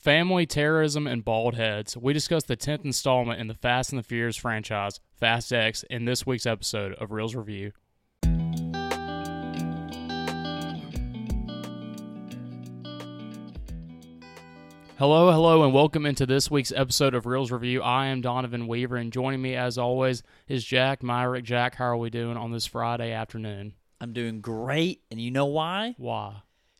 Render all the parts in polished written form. Family, terrorism, and bald heads. We discuss the 10th installment in the Fast and the Furious franchise, Fast X, in this week's episode of Reels Review. Hello, hello, and welcome into this week's episode of Reels Review. I am Donovan Weaver, and joining me, as always, is Jack Myrick. Jack, how are we doing on this Friday afternoon? I'm doing great, and you know why? Why?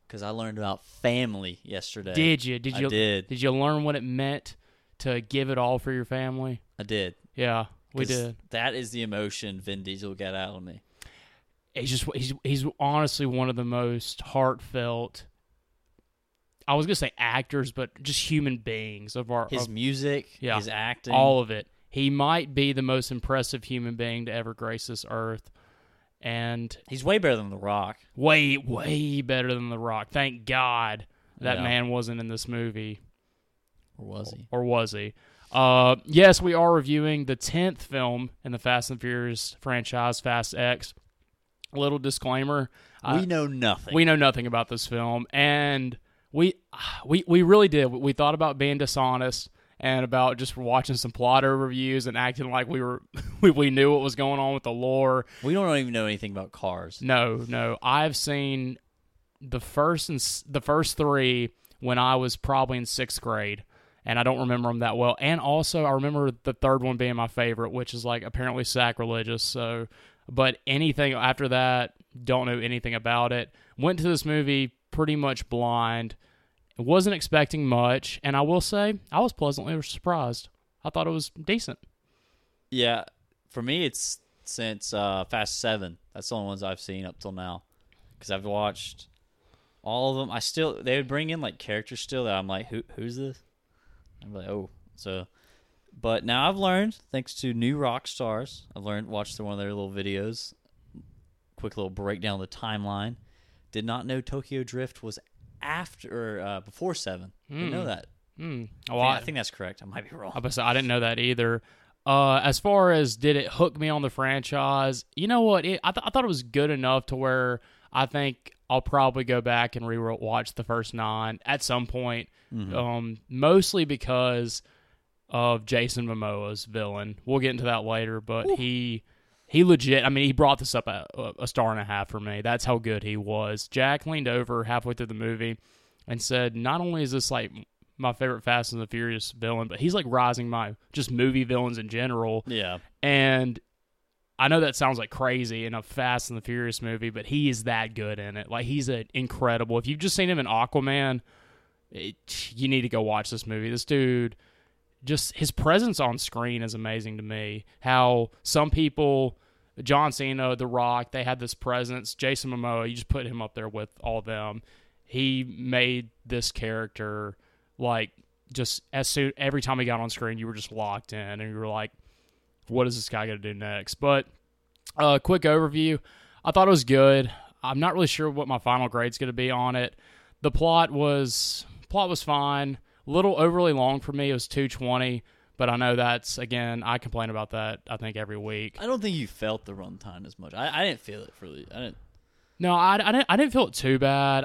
Because I learned about family yesterday. Did you? Did you? I did. Did you learn what it meant to give it all for your family? I did. Yeah, we did. That is the emotion Vin Diesel got out of me. It's just he's honestly one of the most heartfelt, I was going to say actors, but just human beings of our... His music, yeah, his acting. All of it. He might be the most impressive human being to ever grace this earth. And he's way better than The Rock. Way better than The Rock. Thank God that man wasn't in this movie. Or was he? Or was he? Yes, we are reviewing the 10th film in the Fast and Furious franchise, Fast X. Little disclaimer. We know nothing. We know nothing about this film. And we really did. We thought about being dishonest and about just watching some plot overviews and acting like we knew what was going on with the lore. We don't even know anything about cars. No. I've seen the first three when I was probably in 6th grade, and I don't remember them that well. And also, I remember the third one being my favorite, which is like apparently sacrilegious. So, but anything after that, don't know anything about it. Went to this movie pretty much blind. Wasn't expecting much, and I will say I was pleasantly surprised. I thought it was decent. Yeah, for me, it's since Fast 7. That's the only ones I've seen up till now, because I've watched all of them. They would bring in like characters still that I'm like, who's this? I'm like, oh, so. But now I've learned, thanks to New Rockstars, watched one of their little videos, quick little breakdown of the timeline. Did not know Tokyo Drift was before 7. Didn't know that. I think that's correct. I might be wrong. I didn't know that either. As far as did it hook me on the franchise, you know what? I thought it was good enough to where I think I'll probably go back and rewatch the first 9 at some point. Mm-hmm. Mostly because of Jason Momoa's villain. We'll get into that later, but he legit, I mean, he brought this up a 1.5 stars for me. That's how good he was. Jack leaned over halfway through the movie and said, not only is this like my favorite Fast and the Furious villain, but he's like rising my just movie villains in general. Yeah. And I know that sounds like crazy in a Fast and the Furious movie, but he is that good in it. Like, he's incredible. If you've just seen him in Aquaman, you need to go watch this movie. This dude, just his presence on screen is amazing to me. How some people, John Cena, The Rock, they had this presence. Jason Momoa, you just put him up there with all of them. He made this character like just every time he got on screen, you were just locked in and you were like, what is this guy going to do next? But a quick overview. I thought it was good. I'm not really sure what my final grade's going to be on it. The plot was fine. Little overly long for me. It was 2:20, but I know that's, again, I complain about that, I think, every week. I don't think you felt the runtime as much. I didn't feel it really. No, I didn't feel it too bad.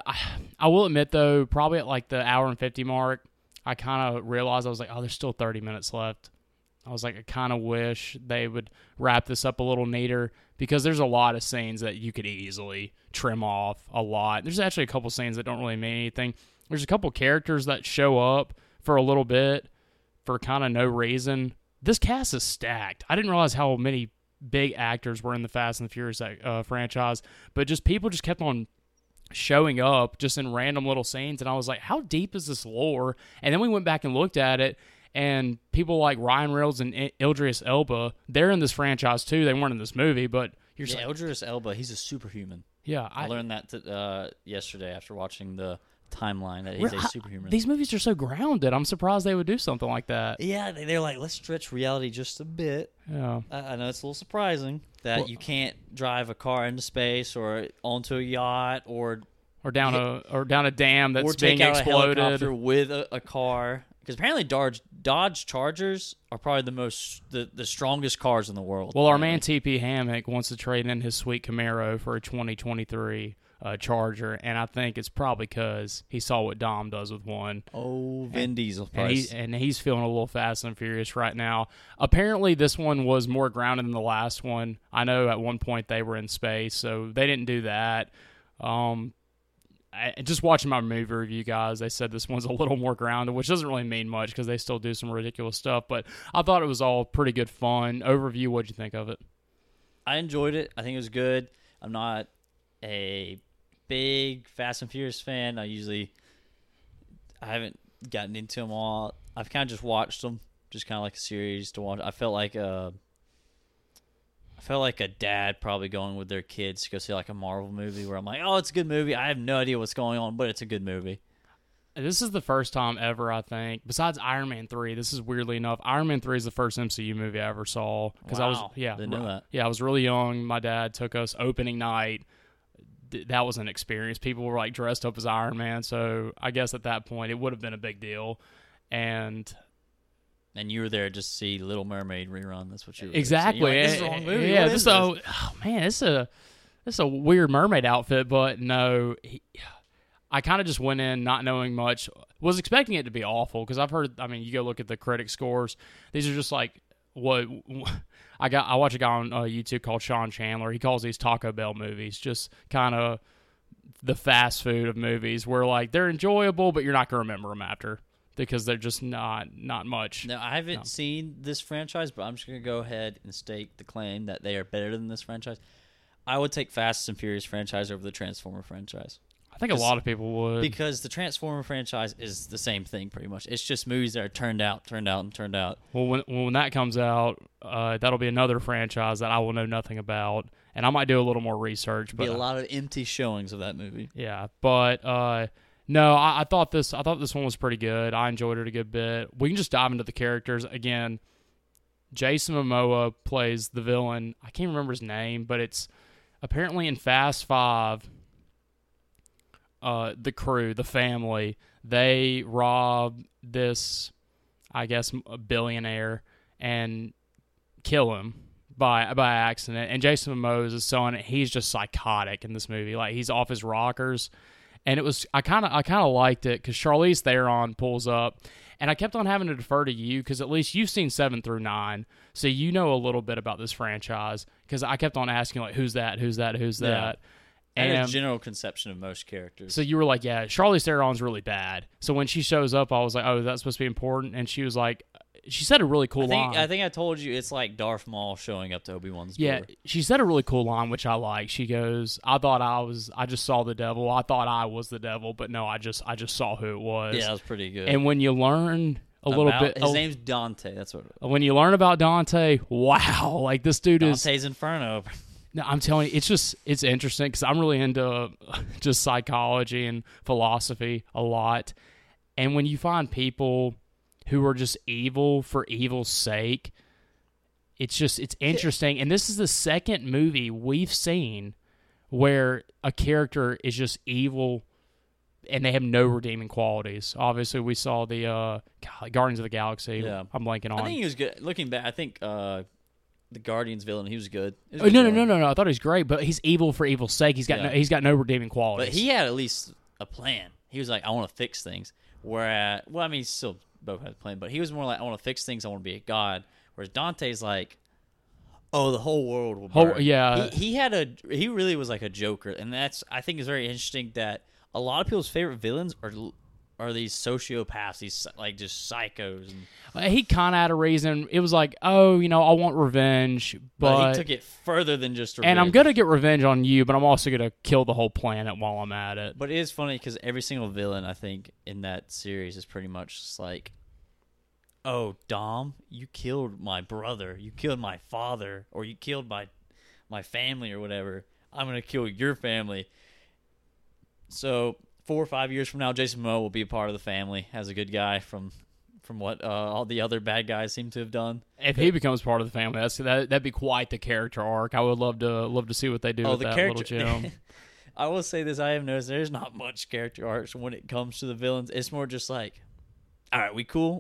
I will admit, though, probably at like the hour and 50 mark, I kind of realized, I was like, oh, there's still 30 minutes left. I was like, I kind of wish they would wrap this up a little neater, because there's a lot of scenes that you could easily trim off a lot. There's actually a couple scenes that don't really mean anything. There's a couple characters that show up for a little bit for kind of no reason. This cast is stacked. I didn't realize how many big actors were in the Fast and the Furious franchise, but just people just kept on showing up just in random little scenes, and I was like, how deep is this lore? And then we went back and looked at it, and people like Ryan Reynolds and Idris Elba, they're in this franchise too. They weren't in this movie, but you're just like, Idris Elba, he's a superhuman. Yeah. I learned that yesterday after watching the timeline that he's a superhuman. These movies are so grounded. I'm surprised they would do something like that. Yeah, they're like, let's stretch reality just a bit. Yeah, I know it's a little surprising that you can't drive a car into space or onto a yacht or down a dam that's being exploded, or take out a helicopter with a car. Because apparently Dodge Chargers are probably the strongest cars in the world. Well, our man TP Hammock wants to trade in his sweet Camaro for a 2023 Charger, and I think it's probably because he saw what Dom does with one. Oh, Vin Diesel price. And he's feeling a little Fast and Furious right now. Apparently, this one was more grounded than the last one. I know at one point they were in space, so they didn't do that. Just watching my movie review, guys, they said this one's a little more grounded, which doesn't really mean much because they still do some ridiculous stuff, but I thought it was all pretty good fun. Overview, what'd you think of it? I enjoyed it. I think it was good. I'm not a big Fast and Furious fan. I haven't gotten into them all. I've kind of just watched them, just kind of like a series to watch. I felt like a dad probably going with their kids to go see like a Marvel movie where I'm like, oh, it's a good movie. I have no idea what's going on, but it's a good movie. This is the first time ever, I think, besides Iron Man 3, this is weirdly enough, Iron Man 3 is the first MCU movie I ever saw. Because wow. I was really young. My dad took us opening night. That was an experience. People were like dressed up as Iron Man. So I guess at that point it would have been a big deal. And you were there just to see Little Mermaid rerun. That's what you were there. Exactly. Like, this is the wrong movie. Yeah, this is a weird mermaid outfit, but no, I kind of just went in not knowing much. Was expecting it to be awful because I've heard. I mean, you go look at the critic scores; these are just like what I got. I watch a guy on YouTube called Sean Chandler. He calls these Taco Bell movies just kind of the fast food of movies, where like they're enjoyable, but you're not going to remember them after. Because they're just not much. Now, I haven't seen this franchise, but I'm just going to go ahead and stake the claim that they are better than this franchise. I would take Fast and Furious franchise over the Transformer franchise. I think a lot of people would. Because the Transformer franchise is the same thing, pretty much. It's just movies that are turned out. Well, when that comes out, that'll be another franchise that I will know nothing about. And I might do a little more research. But a lot of empty showings of that movie. Yeah, but... No, I thought this one was pretty good. I enjoyed it a good bit. We can just dive into the characters again. Jason Momoa plays the villain. I can't remember his name, but it's apparently in Fast 5. The crew, the family, they rob this, I guess, billionaire and kill him by accident. And Jason Momoa is his son. He's just psychotic in this movie. Like he's off his rockers. And it was I kind of liked it because Charlize Theron pulls up, and I kept on having to defer to you because at least you've seen 7 through 9, so you know a little bit about this franchise. Because I kept on asking like, who's that, yeah. And a general conception of most characters. So you were like, yeah, Charlize Theron's really bad. So when she shows up, I was like, oh, that's supposed to be important, and she was like. She said a really cool line. I think I told you it's like Darth Maul showing up to Obi-Wan's door. She said a really cool line, which I like. She goes, I just saw the devil. I thought I was the devil, but no, I just saw who it was. Yeah, that was pretty good. And when you learn a little bit... His name's Dante. That's what it was. When you learn about Dante, wow, like this dude is... Dante's Inferno. No, I'm telling you, it's interesting because I'm really into just psychology and philosophy a lot. And when you find people... who are just evil for evil's sake. It's interesting. And this is the second movie we've seen where a character is just evil and they have no redeeming qualities. Obviously, we saw the Guardians of the Galaxy. Yeah. I'm blanking on. I think he was good. Looking back, I think the Guardians villain, he was good. No. I thought he was great, but he's evil for evil's sake. He's got no redeeming qualities. But he had at least a plan. He was like, I want to fix things. He's still... both had a plan, but he was more like, I want to fix things, I want to be a god, whereas Dante's like, oh, the whole world will burn. He really was like a Joker, and that's, I think, is very interesting that a lot of people's favorite villains are these sociopaths, these like just psychos. And he kind of had a reason. It was like, oh, you know, I want revenge, but he took it further than just revenge. And I'm going to get revenge on you, but I'm also going to kill the whole planet while I'm at it. But it is funny because every single villain, I think, in that series is pretty much just like, oh, Dom, you killed my brother, you killed my father, or you killed my family or whatever. I'm going to kill your family. So... 4 or 5 years from now, Jason Momoa will be a part of the family as a good guy from what all the other bad guys seem to have done. If he becomes part of the family, that'd be quite the character arc. I would love to see what they do with that little gem. I will say this. I have noticed there's not much character arcs when it comes to the villains. It's more just like, all right, we cool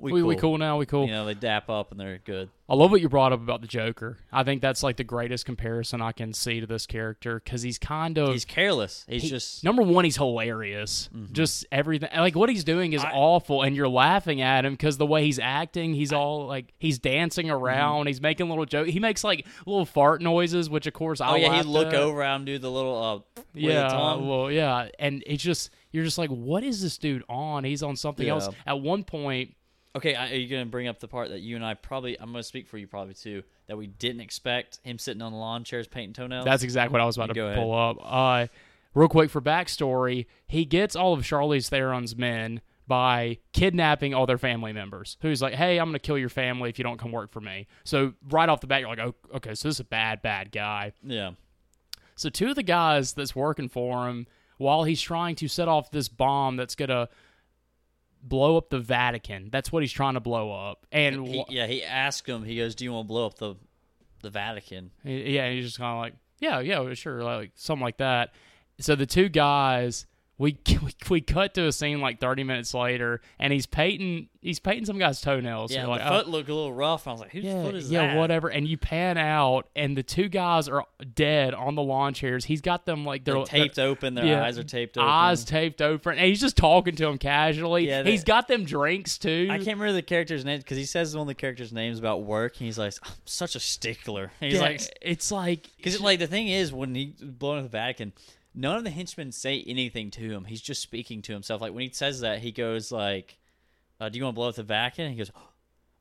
now. You know, they dap up and they're good. I love what you brought up about the Joker. I think that's like the greatest comparison I can see to this character because he's kind of... He's careless. He's just... Number one, he's hilarious. Mm-hmm. Just everything. Like, what he's doing is awful, and you're laughing at him because the way he's acting, he's all like... He's dancing around. Mm-hmm. He's making little jokes. He makes like little fart noises, which of course I like. Oh, yeah, he'd look over at him, do the little... Yeah, and it's just... You're just like, what is this dude on? He's on something else. At one point... Okay, are you going to bring up the part that you and I probably... I'm going to speak for you probably, too, that we didn't expect him sitting on the lawn chairs painting toenails? That's exactly what I was about to pull up. Real quick, for backstory, he gets all of Charlize Theron's men by kidnapping all their family members. Who's like, hey, I'm going to kill your family if you don't come work for me. So right off the bat, you're like, oh, okay, so this is a bad, bad guy. Yeah. So two of the guys that's working for him... while he's trying to set off this bomb that's going to blow up the Vatican. That's what he's trying to blow up. And he asked him, he goes, do you want to blow up the Vatican? Yeah, and he's just kind of like, yeah, sure, like something like that. So the two guys, we cut to a scene like 30 minutes later, and he's painting some guy's toenails. Yeah, like, the foot looked a little rough. I was like, whose foot is that? Yeah, whatever. And you pan out, and the two guys are dead on the lawn chairs. He's got them like... Their eyes are taped open. And he's just talking to them casually. Yeah, he's got them drinks, too. I can't remember the character's name, because he says one of the character's names about work, and he's like, I'm such a stickler. And he's like... It's like... Because like, the thing is, when he's blowing up the Vatican... None of the henchmen say anything to him. He's just speaking to himself. Like, when he says that, he goes, like, do you want to blow up the Vatican? And he goes,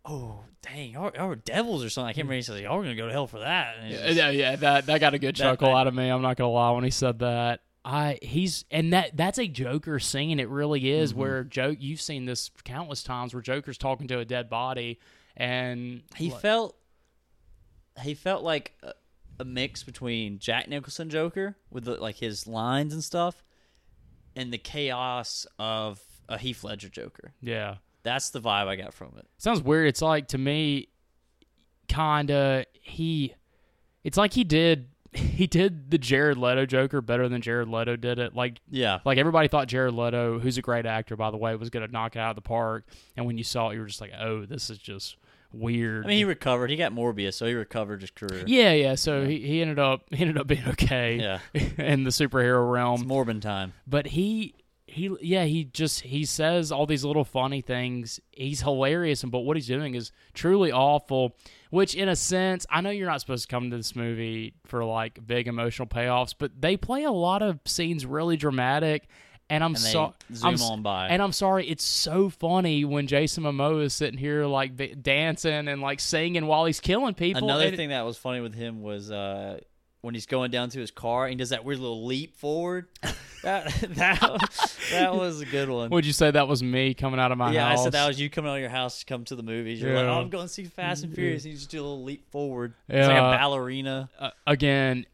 oh, dang, y'all were devils or something. I can't remember. He says, y'all were going to go to hell for that. And that got a good chuckle out of me. I'm not going to lie when he said that. That's a Joker scene. It really is, mm-hmm. where you've seen this countless times where Joker's talking to a dead body. And he felt like... a mix between Jack Nicholson Joker with like his lines and stuff, and the chaos of a Heath Ledger Joker. Yeah, that's the vibe I got from it. Sounds weird. It's like, to me, kinda it's like he did the Jared Leto Joker better than Jared Leto did it. Like, yeah, like everybody thought Jared Leto, who's a great actor by the way, was gonna knock it out of the park. And when you saw it, you were just like, oh, this is just weird. I mean, he recovered. He got Morbius, so he recovered his career. Yeah. So he ended up being okay. Yeah. In the superhero realm, it's Morbin time. But he says all these little funny things. He's hilarious, but what he's doing is truly awful. Which, in a sense, I know you're not supposed to come to this movie for like big emotional payoffs, but they play a lot of scenes really dramatic. And I'm sorry, it's so funny when Jason Momoa is sitting here like dancing and like singing while he's killing people. Another thing that was funny with him was when he's going down to his car and he does that weird little leap forward. That was a good one. Would you say that was me coming out of my house? Yeah, I said that was you coming out of your house to come to the movies. You're like, oh, I'm going to see Fast and Furious. And you just do a little leap forward. Yeah. It's like a ballerina. Again...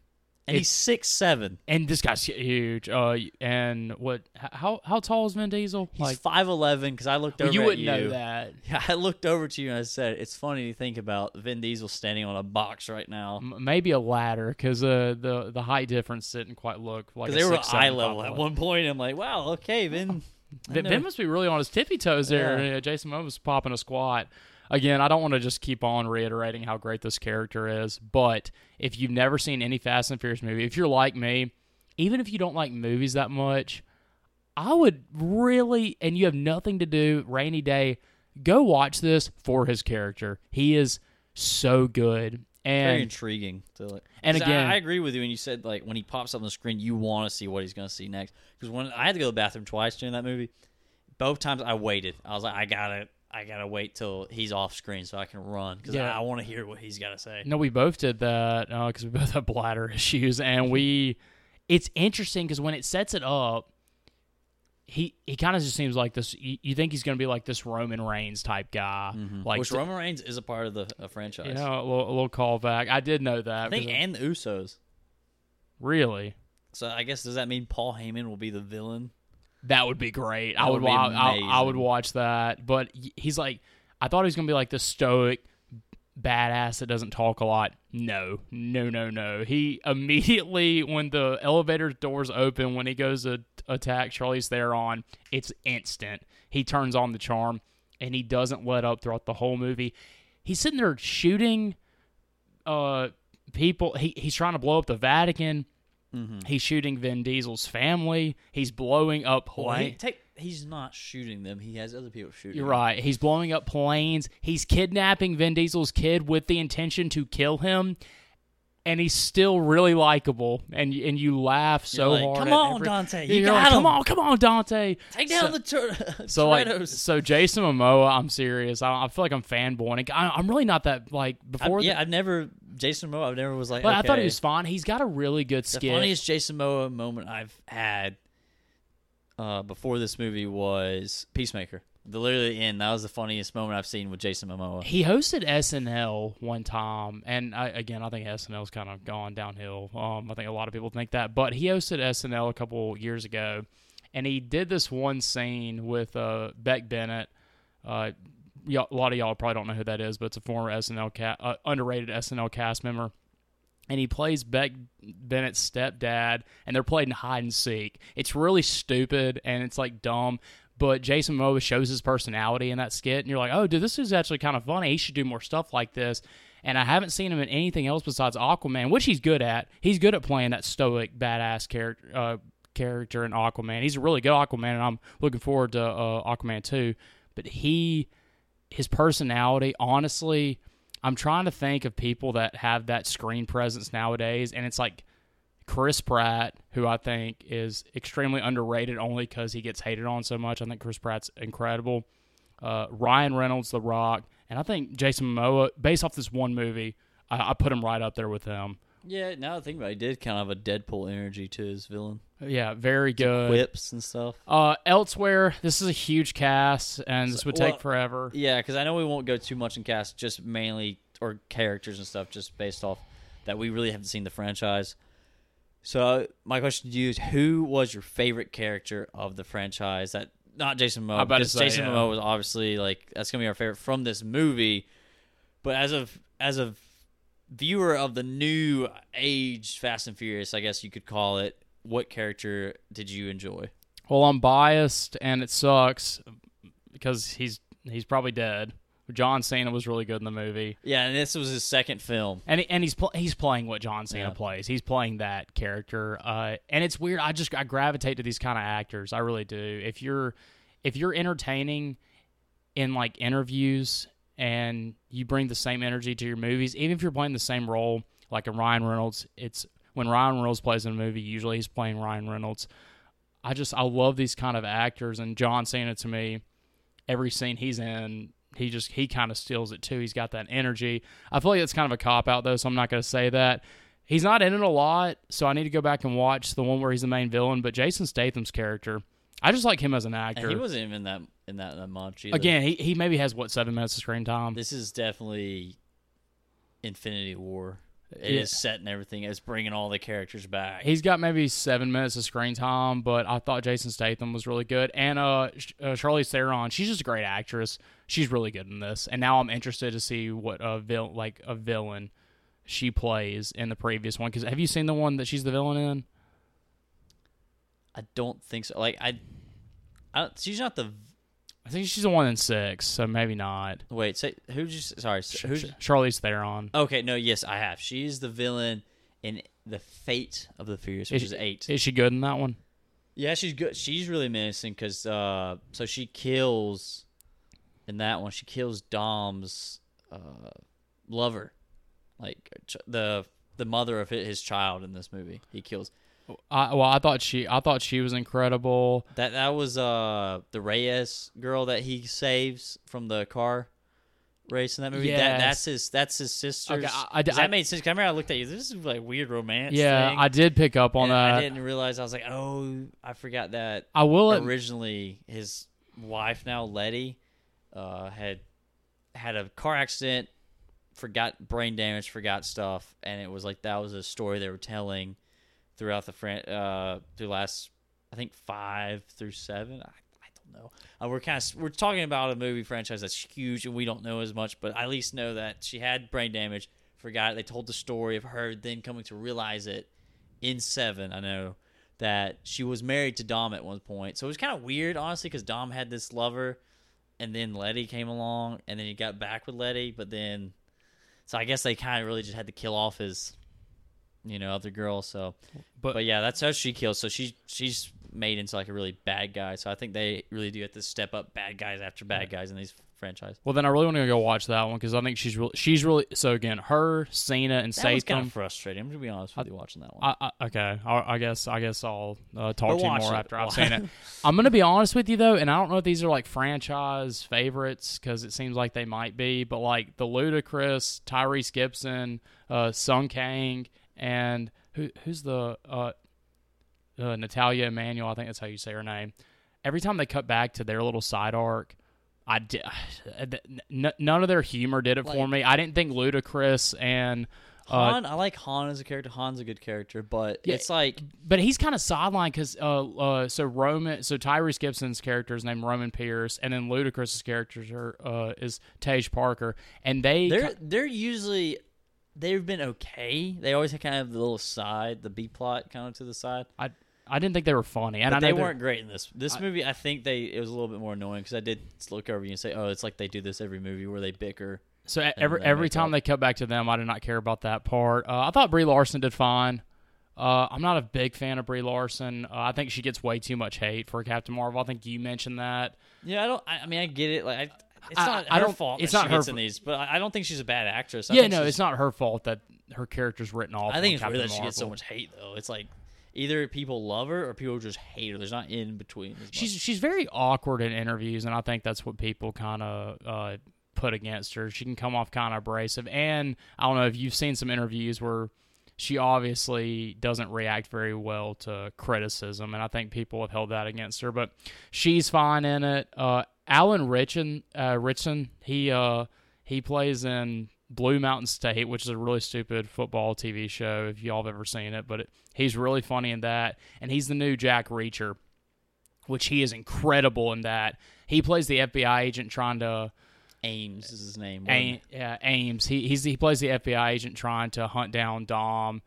And he's 6'7", and this guy's huge. And what? How tall is Vin Diesel? He's like 5'11", because I looked over. You wouldn't know that. Yeah, I looked over to you and I said, "It's funny to think about Vin Diesel standing on a box right now, maybe a ladder, because the height difference didn't quite look like." Because they were eye level at one point. I'm like, "Wow, okay, Vin." Vin must be really on his tippy toes there. Yeah. Jason Momoa was popping a squat. Again, I don't want to just keep on reiterating how great this character is, but if you've never seen any Fast and Furious movie, if you're like me, even if you don't like movies that much, I would really, and you have nothing to do, rainy day, go watch this for his character. He is so good. And very intriguing. And again, I agree with you when you said, like, when he pops up on the screen, you want to see what he's going to see next. Because when I had to go to the bathroom twice during that movie, both times I waited. I was like, I gotta wait till he's off screen so I can run, because I want to hear what he's got to say. No, we both did that because we both have bladder issues, and it's interesting because when it sets it up, he kind of just seems like this. You think he's going to be like this Roman Reigns type guy, mm-hmm. like which Roman Reigns is a part of the franchise. You know, a little callback. I did know that. I think and the Usos. Really? So I guess, does that mean Paul Heyman will be the villain? That would be great. I would watch that. But he's like, I thought he was going to be like the stoic badass that doesn't talk a lot. No. He immediately, when the elevator doors open, when he goes to attack Charlize Theron, it's instant. He turns on the charm. and he doesn't let up throughout the whole movie. He's sitting there shooting people. He's trying to blow up the Vatican. Mm-hmm. He's shooting Vin Diesel's family. He's blowing up planes. He's not shooting them. He has other people shooting them. You're right. He's blowing up planes. He's kidnapping Vin Diesel's kid with the intention to kill him. And he's still really likable, and you laugh so hard. Come on, Dante! You got him! Come on, Dante! Take down the Tornadoes. So Jason Momoa, I'm serious. I feel like I'm fanboying. I'm really not that like before. Jason Momoa. I've never was like. But okay. I thought he was fine. He's got a really good skit. The funniest Jason Momoa moment I've had before this movie was Peacemaker. Literally in that was the funniest moment I've seen with Jason Momoa. He hosted SNL one time, and I think SNL's kind of gone downhill. I think a lot of people think that, but he hosted SNL a couple years ago, and he did this one scene with Beck Bennett. A lot of y'all probably don't know who that is, but it's a former SNL underrated SNL cast member. And he plays Beck Bennett's stepdad, and they're playing hide and seek. It's really stupid, and it's like dumb. But Jason Momoa shows his personality in that skit, and you're like, oh, dude, this is actually kind of funny. He should do more stuff like this. And I haven't seen him in anything else besides Aquaman, which he's good at. He's good at playing that stoic, badass character in Aquaman. He's a really good Aquaman, and I'm looking forward to Aquaman 2. But his personality, honestly, I'm trying to think of people that have that screen presence nowadays, and it's like, Chris Pratt, who I think is extremely underrated only because he gets hated on so much. I think Chris Pratt's incredible. Ryan Reynolds, The Rock. And I think Jason Momoa, based off this one movie, I put him right up there with him. Yeah, now I think about it, he did kind of have a Deadpool energy to his villain. Yeah, very good. Whips and stuff. Elsewhere, this is a huge cast, and this would take forever. Yeah, because I know we won't go too much in cast, just mainly, or characters and stuff, just based off that we really haven't seen the franchise. So my question to you is, who was your favorite character of the franchise? That not Jason Momoa. Because Jason Momoa was obviously like that's gonna be our favorite from this movie. But as a viewer of the new age Fast and Furious, I guess you could call it, what character did you enjoy? Well, I'm biased, and it sucks because he's probably dead. John Cena was really good in the movie. Yeah, and this was his second film. And he's playing what John Cena plays. He's playing that character. And it's weird. I gravitate to these kind of actors. I really do. If you're entertaining in like interviews and you bring the same energy to your movies, even if you're playing the same role, like in Ryan Reynolds, it's when Ryan Reynolds plays in a movie, usually he's playing Ryan Reynolds. I love these kind of actors, and John Cena to me, every scene he's in, he kind of steals it too. He's got that energy. I feel like it's kind of a cop-out, though, so I'm not going to say that. He's not in it a lot, so I need to go back and watch the one where he's the main villain, but Jason Statham's character, I just like him as an actor. And he wasn't even in that much either. Again, he maybe has, 7 minutes of screen time? This is definitely Infinity War. It is setting everything. It's bringing all the characters back. He's got maybe 7 minutes of screen time, but I thought Jason Statham was really good. And Charlize Theron, she's just a great actress. She's really good in this. And now I'm interested to see what a villain she plays in the previous one. Because have you seen the one that she's the villain in? I don't think so. She's not the. I think she's the one in 6, so maybe not. Wait, Charlize Theron. Okay, no, yes, I have. She's the villain in The Fate of the Furious, which is 8. Is she good in that one? Yeah, she's good. She's really menacing because she kills, in that one, she kills Dom's lover, like the mother of his child in this movie. He kills. I thought she was incredible. That was the Reyes girl that he saves from the car race in that movie. Yes. That's his sister. Okay, that made sense. I remember I looked at you. This is like weird romance. Yeah, thing. I did pick up on that. I didn't realize. I was like, oh, I forgot that. I will. Originally, his wife, now Letty, had a car accident, forgot brain damage, forgot stuff, and it was like that was a story they were telling throughout the through last, I think 5 through 7, I don't know. We're talking about a movie franchise that's huge, and we don't know as much. But I at least know that she had brain damage, forgot it. They told the story of her then coming to realize it in 7. I know that she was married to Dom at one point, so it was kind of weird, honestly, because Dom had this lover, and then Letty came along, and then he got back with Letty, but then, so I guess they kind of really just had to kill off his, you know, other girl. So, but yeah, that's how she kills. So she's made into like a really bad guy. So I think they really do have to step up bad guys after bad guys in these franchise. Well, then I really want to go watch that one because I think she's really. So again, her, Cena, and Statham. That was kind of frustrating. I'm gonna be honest with you, watching that one. I guess I'll talk to you more after I've seen it. I'm gonna be honest with you though, and I don't know if these are like franchise favorites because it seems like they might be, but like the Ludacris, Tyrese Gibson, Sung Kang, and who's the Natalia Emanuel? I think that's how you say her name. Every time they cut back to their little side arc. None of their humor did it for me. I didn't think Ludacris and Han. I like Han as a character. Han's a good character, but yeah, it's like, but he's kind of sidelined because so Tyrese Gibson's character is named Roman Pierce, and then Ludacris's character is Tage Parker, and they're usually. They've been okay. They always kind of have the little side, the B plot kind of to the side. I didn't think they were funny, and but they weren't great in this movie. I think it was a little bit more annoying because I did look over you and say, "Oh, it's like they do this every movie where they bicker." So every time they cut back to them, I did not care about that part. I thought Brie Larson did fine. I'm not a big fan of Brie Larson. I think she gets way too much hate for Captain Marvel. I think you mentioned that. Yeah, I don't. I mean, I get it. Like, it's not her fault. It's not her in these, but I don't think she's a bad actress. It's not her fault that her character's written off. I think it's weird that she gets so much hate though. It's like. Either people love her or people just hate her. There's not in between. She's very awkward in interviews, and I think that's what people kind of put against her. She can come off kind of abrasive, and I don't know if you've seen some interviews where she obviously doesn't react very well to criticism, and I think people have held that against her. But she's fine in it. Alan Richson, he plays in Blue Mountain State, which is a really stupid football TV show, if y'all have ever seen it, but he's really funny in that, and he's the new Jack Reacher, which he is incredible in that. He plays the FBI agent trying to... Ames is his name. Ames. He plays the FBI agent trying to hunt down Dom.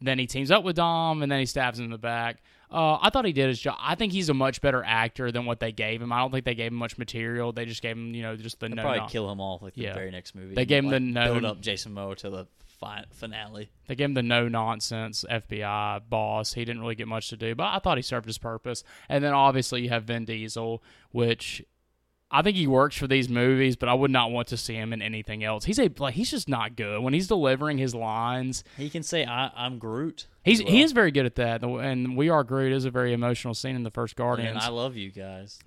Then he teams up with Dom, and then he stabs him in the back. I thought he did his job. I think he's a much better actor than what they gave him. I don't think they gave him much material. They just gave him, just the no. Probably kill him off like the very next movie. They gave him the no. Build up Jason Momoa to the finale. They gave him the no nonsense FBI boss. He didn't really get much to do, but I thought he served his purpose. And then obviously you have Vin Diesel, which I think he works for these movies, but I would not want to see him in anything else. He's just not good when he's delivering his lines. He can say I'm Groot. He is very good at that, and We Are Groot is a very emotional scene in the first Guardians. And I love you guys.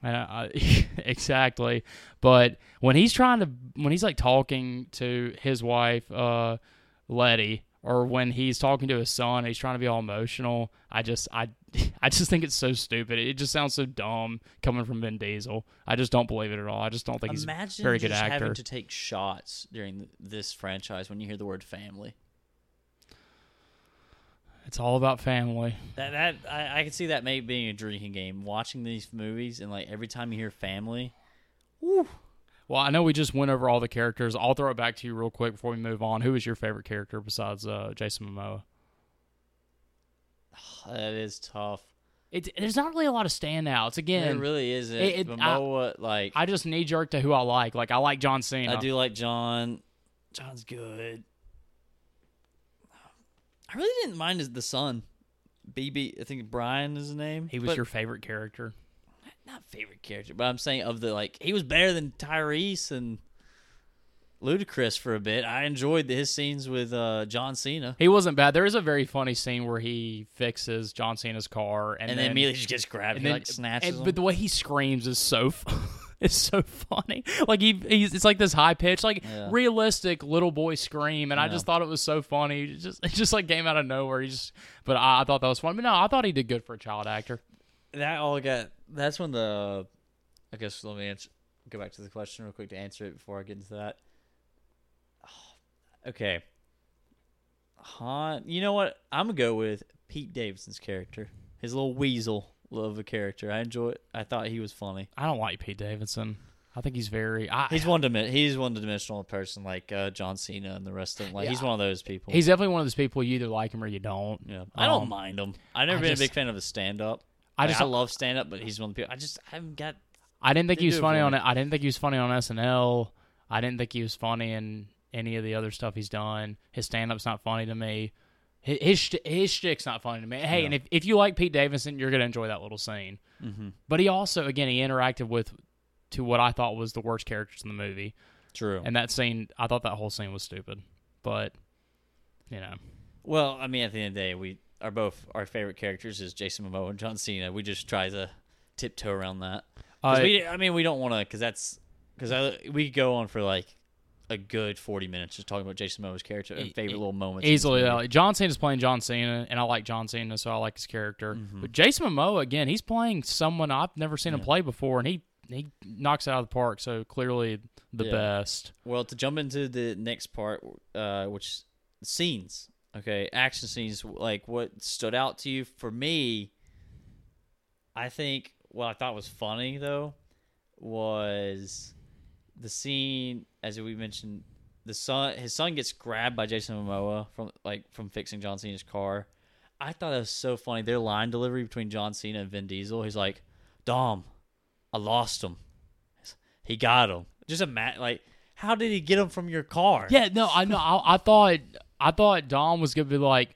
Exactly, but when he's like talking to his wife, Letty, or when he's talking to his son, he's trying to be all emotional. I just think it's so stupid. It just sounds so dumb coming from Vin Diesel. I just don't believe it at all. I just don't think he's a very good actor. Imagine having to take shots during this franchise when you hear the word family. It's all about family. I can see that maybe being a drinking game. Watching these movies and like every time you hear family, woo. Well, I know we just went over all the characters. I'll throw it back to you real quick before we move on. Who is your favorite character besides Jason Momoa? Oh, that is tough. There's not really a lot of standouts. Again, it really isn't. Momoa, I just knee jerk to who I like. Like I like John Cena. I do like John. John's good. I really didn't mind the son. BB, I think Brian is his name. He was your favorite character. Not favorite character, but I'm saying of the, he was better than Tyrese and Ludacris for a bit. I enjoyed his scenes with John Cena. He wasn't bad. There is a very funny scene where he fixes John Cena's car. And then immediately just gets grabbed and snatches him. But the way he screams is so funny. It's so funny. Like it's like this high pitch, realistic little boy scream, and I just thought it was so funny. It just like came out of nowhere. But I thought that was funny. But no, I thought he did good for a child actor. That's when the. I guess let me go back to the question real quick to answer it before I get into that. Oh, okay. Han. You know what? I'm gonna go with Pete Davidson's character. His little weasel. Love the character. I enjoy it. I thought he was funny. I don't like Pete Davidson. I think he's very... he's one-dimensional person like John Cena and the rest of them. He's one of those people. He's definitely one of those people you either like him or you don't. Yeah, I don't mind him. I've never been a big fan of his stand-up. I love stand-up, but he's one of the people... I haven't got I didn't think he was funny on it. I didn't think he was funny on SNL. I didn't think he was funny in any of the other stuff he's done. His stand-up's not funny to me. His shtick's not funny to me. Hey, yeah. And if you like Pete Davidson, you're going to enjoy that little scene. Mm-hmm. But he also, again, he interacted with to what I thought was the worst characters in the movie. True. And that scene, I thought that whole scene was stupid. But, you know. Well, I mean, at the end of the day, our favorite characters is Jason Momoa and John Cena. We just try to tiptoe around that. We don't want to, because we go on for like a good 40 minutes just talking about Jason Momoa's character and favorite little moments. Easily. John Cena's playing John Cena, and I like John Cena, so I like his character. Mm-hmm. But Jason Momoa, again, he's playing someone I've never seen him play before, and he knocks it out of the park, so clearly the best. Well, to jump into the next part, which scenes. Okay, action scenes, like what stood out to you? For me, I think what I thought was funny, though, was the scene, as we mentioned, his son gets grabbed by Jason Momoa from fixing John Cena's car. I thought that was so funny. Their line delivery between John Cena and Vin Diesel, he's like, "Dom, I lost him. He got him." Just how did he get him from your car? Yeah, no, I know. I thought Dom was going to be like,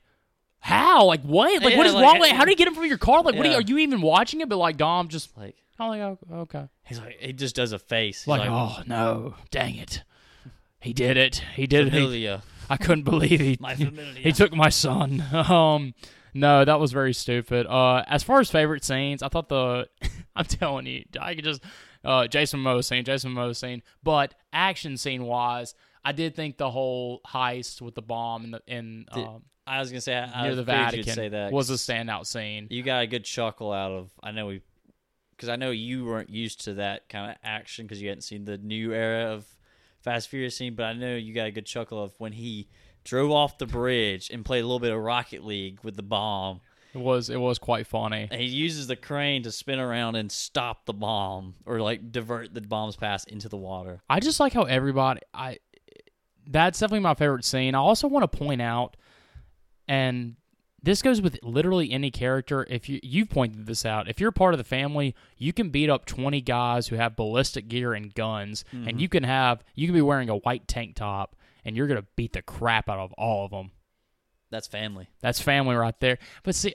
how? Like, what? Like, yeah, what is wrong? Like, how did he get him from your car? Like, what are you even watching it? But, like, Dom just, like, I'm like, oh, okay. He's like, he just does a face. He's like, oh, no. Dang it. He did it. He did familia. It. I couldn't believe he, my familia. He took my son. No, that was very stupid. As far as favorite scenes, I thought I'm telling you, I could just, Jason Momoa scene. But action scene-wise, I did think the whole heist with the bomb I was gonna say near the Vatican was a standout scene. You got a good chuckle out of. I know you weren't used to that kind of action because you hadn't seen the new era of Fast and Furious scene. But I know you got a good chuckle of when he drove off the bridge and played a little bit of Rocket League with the bomb. It was quite funny. And he uses the crane to spin around and stop the bomb or like divert the bomb's pass into the water. I just like how that's definitely my favorite scene. I also want to point out, and this goes with literally any character, if you've pointed this out, if you're part of the family, you can beat up 20 guys who have ballistic gear and guns, mm-hmm. and you can be wearing a white tank top, and you're going to beat the crap out of all of them. That's family. That's family right there. But see,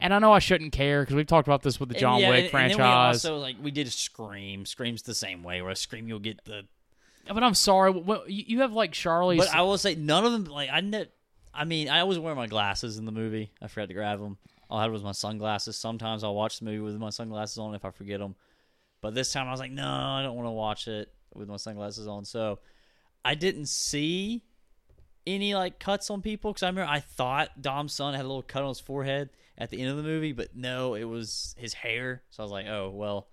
and I know I shouldn't care because we've talked about this with the John Wick franchise. And then we did Scream. Scream's the same way, where a Scream you'll get the... But I'm sorry, you have like Charlize. But I will say none of them. Like I always wear my glasses in the movie. I forgot to grab them. All I had was my sunglasses. Sometimes I'll watch the movie with my sunglasses on if I forget them. But this time I was like, no, I don't want to watch it with my sunglasses on. So I didn't see any like cuts on people because I remember I thought Dom's son had a little cut on his forehead at the end of the movie, but no, it was his hair. So I was like, oh well.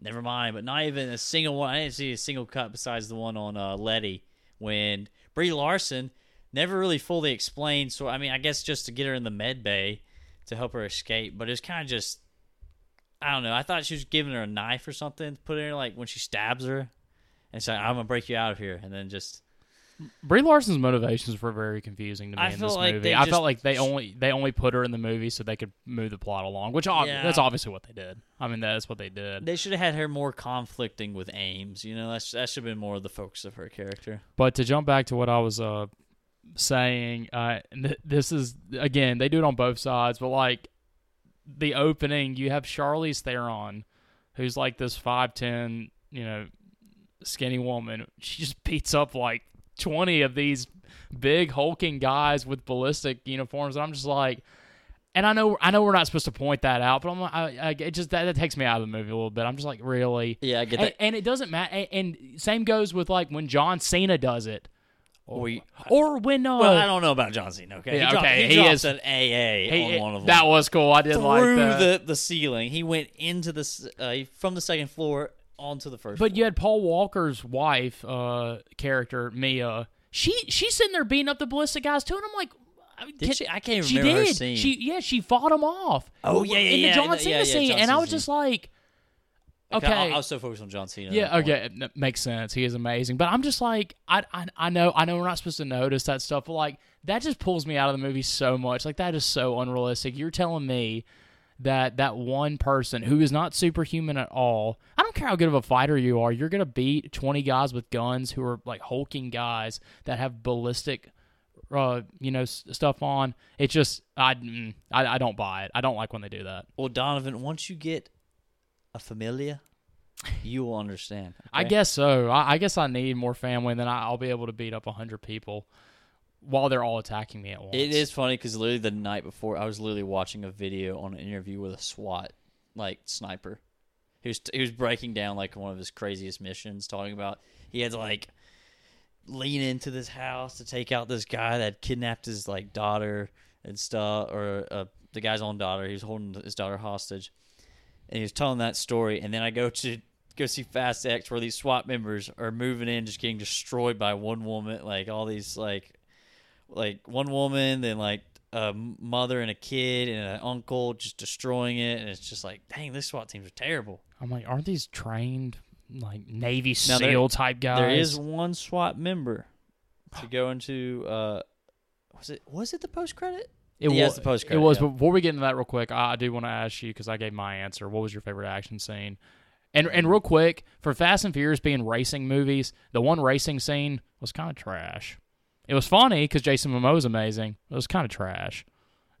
Never mind, but not even a single one. I didn't see a single cut besides the one on Letty when Brie Larson never really fully explained. So, I mean, I guess just to get her in the med bay to help her escape. But it was kind of just, I don't know. I thought she was giving her a knife or something to put in her, like when she stabs her. And she's like, I'm going to break you out of here. And then just. Brie Larson's motivations were very confusing to me in this movie. I felt like they only put her in the movie so they could move the plot along, which that's obviously what they did. I mean, that's what they did. They should have had her more conflicting with Ames. You know, that should have been more of the focus of her character. But to jump back to what I was saying, this is, again, they do it on both sides, but like the opening, you have Charlize Theron, who's like this 5'10", skinny woman. She just beats up like 20 of these big hulking guys with ballistic uniforms. And I'm just like, and I know we're not supposed to point that out, but I'm like, it just that takes me out of the movie a little bit. I'm just like, really? Yeah, I get that. And it doesn't matter. And same goes with like when John Cena does it, or when well, I don't know about John Cena. Okay, yeah, he dropped an AA on one of them. That was cool. I did like that. Through the ceiling, he went into the from the second floor. Onto the first one. You had Paul Walker's wife character, Mia. She's sitting there beating up the ballistic guys too, and I'm like, I can't remember her scene. She fought them off. Oh yeah, in the John Cena scene, and I was just like, okay. I was so focused on John Cena. Yeah, okay, that makes sense. He is amazing, but I'm just like, I know we're not supposed to notice that stuff, but like that just pulls me out of the movie so much. Like that is so unrealistic. You're telling me that that one person who is not superhuman at all, I don't care how good of a fighter you are, you're going to beat 20 guys with guns who are like hulking guys that have ballistic stuff on. It's just, I don't buy it. I don't like when they do that. Well, Donovan, once you get a familia, you will understand. Okay? I guess so. I guess I need more family, and then I'll be able to beat up 100 people while they're all attacking me at once. It is funny because literally the night before, I was literally watching a video on an interview with a SWAT, like, sniper. He was breaking down, like, one of his craziest missions, talking about he had to, like, lean into this house to take out this guy that kidnapped his, like, daughter and stuff, or the guy's own daughter. He was holding his daughter hostage. And he was telling that story, and then I go see Fast X, where these SWAT members are moving in, just getting destroyed by one woman, like all these like one woman, then like a mother and a kid and an uncle, just destroying it, and it's just like, dang, this SWAT teams are terrible. I'm like, aren't these trained like Navy SEAL type guys? There is one SWAT member to go into. Was it the post credit? It was the post credit. It was. Yeah. Before we get into that real quick, I do want to ask you, because I gave my answer, what was your favorite action scene? And real quick, for Fast and Furious being racing movies, the one racing scene was kind of trash. It was funny because Jason Momoa is amazing. It was kind of trash.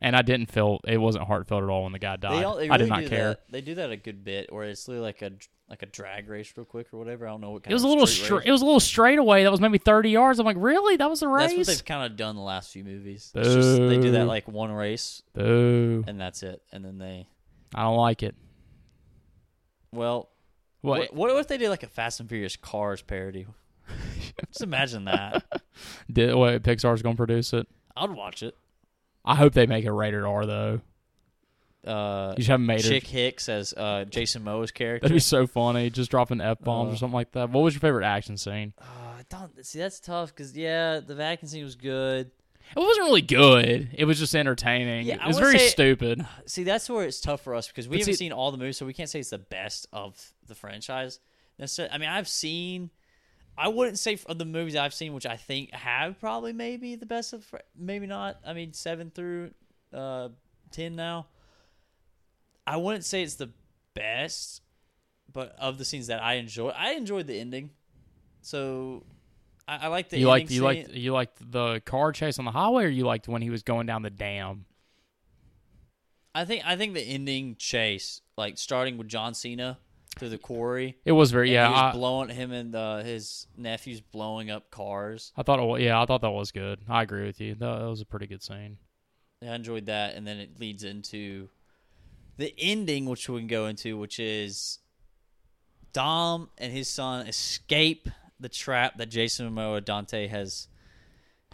And I didn't feel, it wasn't heartfelt at all when the guy died. I did not care. They do that a good bit, where it's really like a drag race real quick or whatever. I don't know what kind of it was a little straightaway that was maybe 30 yards. I'm like, really? That was a race? That's what they've kind of done the last few movies. It's just, they do that like one race. Boo. And that's it. And then I don't like it. Well, what if they did like a Fast and Furious Cars parody? Just imagine that. Pixar's going to produce it? I'd watch it. I hope they make it rated R, though. You just haven't made Chick it. Chick Hicks as Jason Momoa's character. That'd be so funny. Just dropping F-bombs or something like that. What was your favorite action scene? See, that's tough because, yeah, the action scene was good. It wasn't really good. It was just entertaining. Yeah, it was very stupid. See, that's where it's tough for us because we haven't seen all the movies, so we can't say it's the best of the franchise. I mean, I wouldn't say of the movies I've seen, which I think have probably maybe the best of, maybe not. I mean, 7 through 10 now. I wouldn't say it's the best, but of the scenes that I enjoyed the ending. So I like the ending scene. You liked the car chase on the highway, or you liked when he was going down the dam? I think the ending chase, like starting with John Cena through the quarry. It was very, yeah. He was blowing, him and his nephews blowing up cars. I thought that was good. I agree with you. That was a pretty good scene. Yeah, I enjoyed that, and then it leads into the ending, which we can go into, which is Dom and his son escape the trap that Jason Momoa, Dante has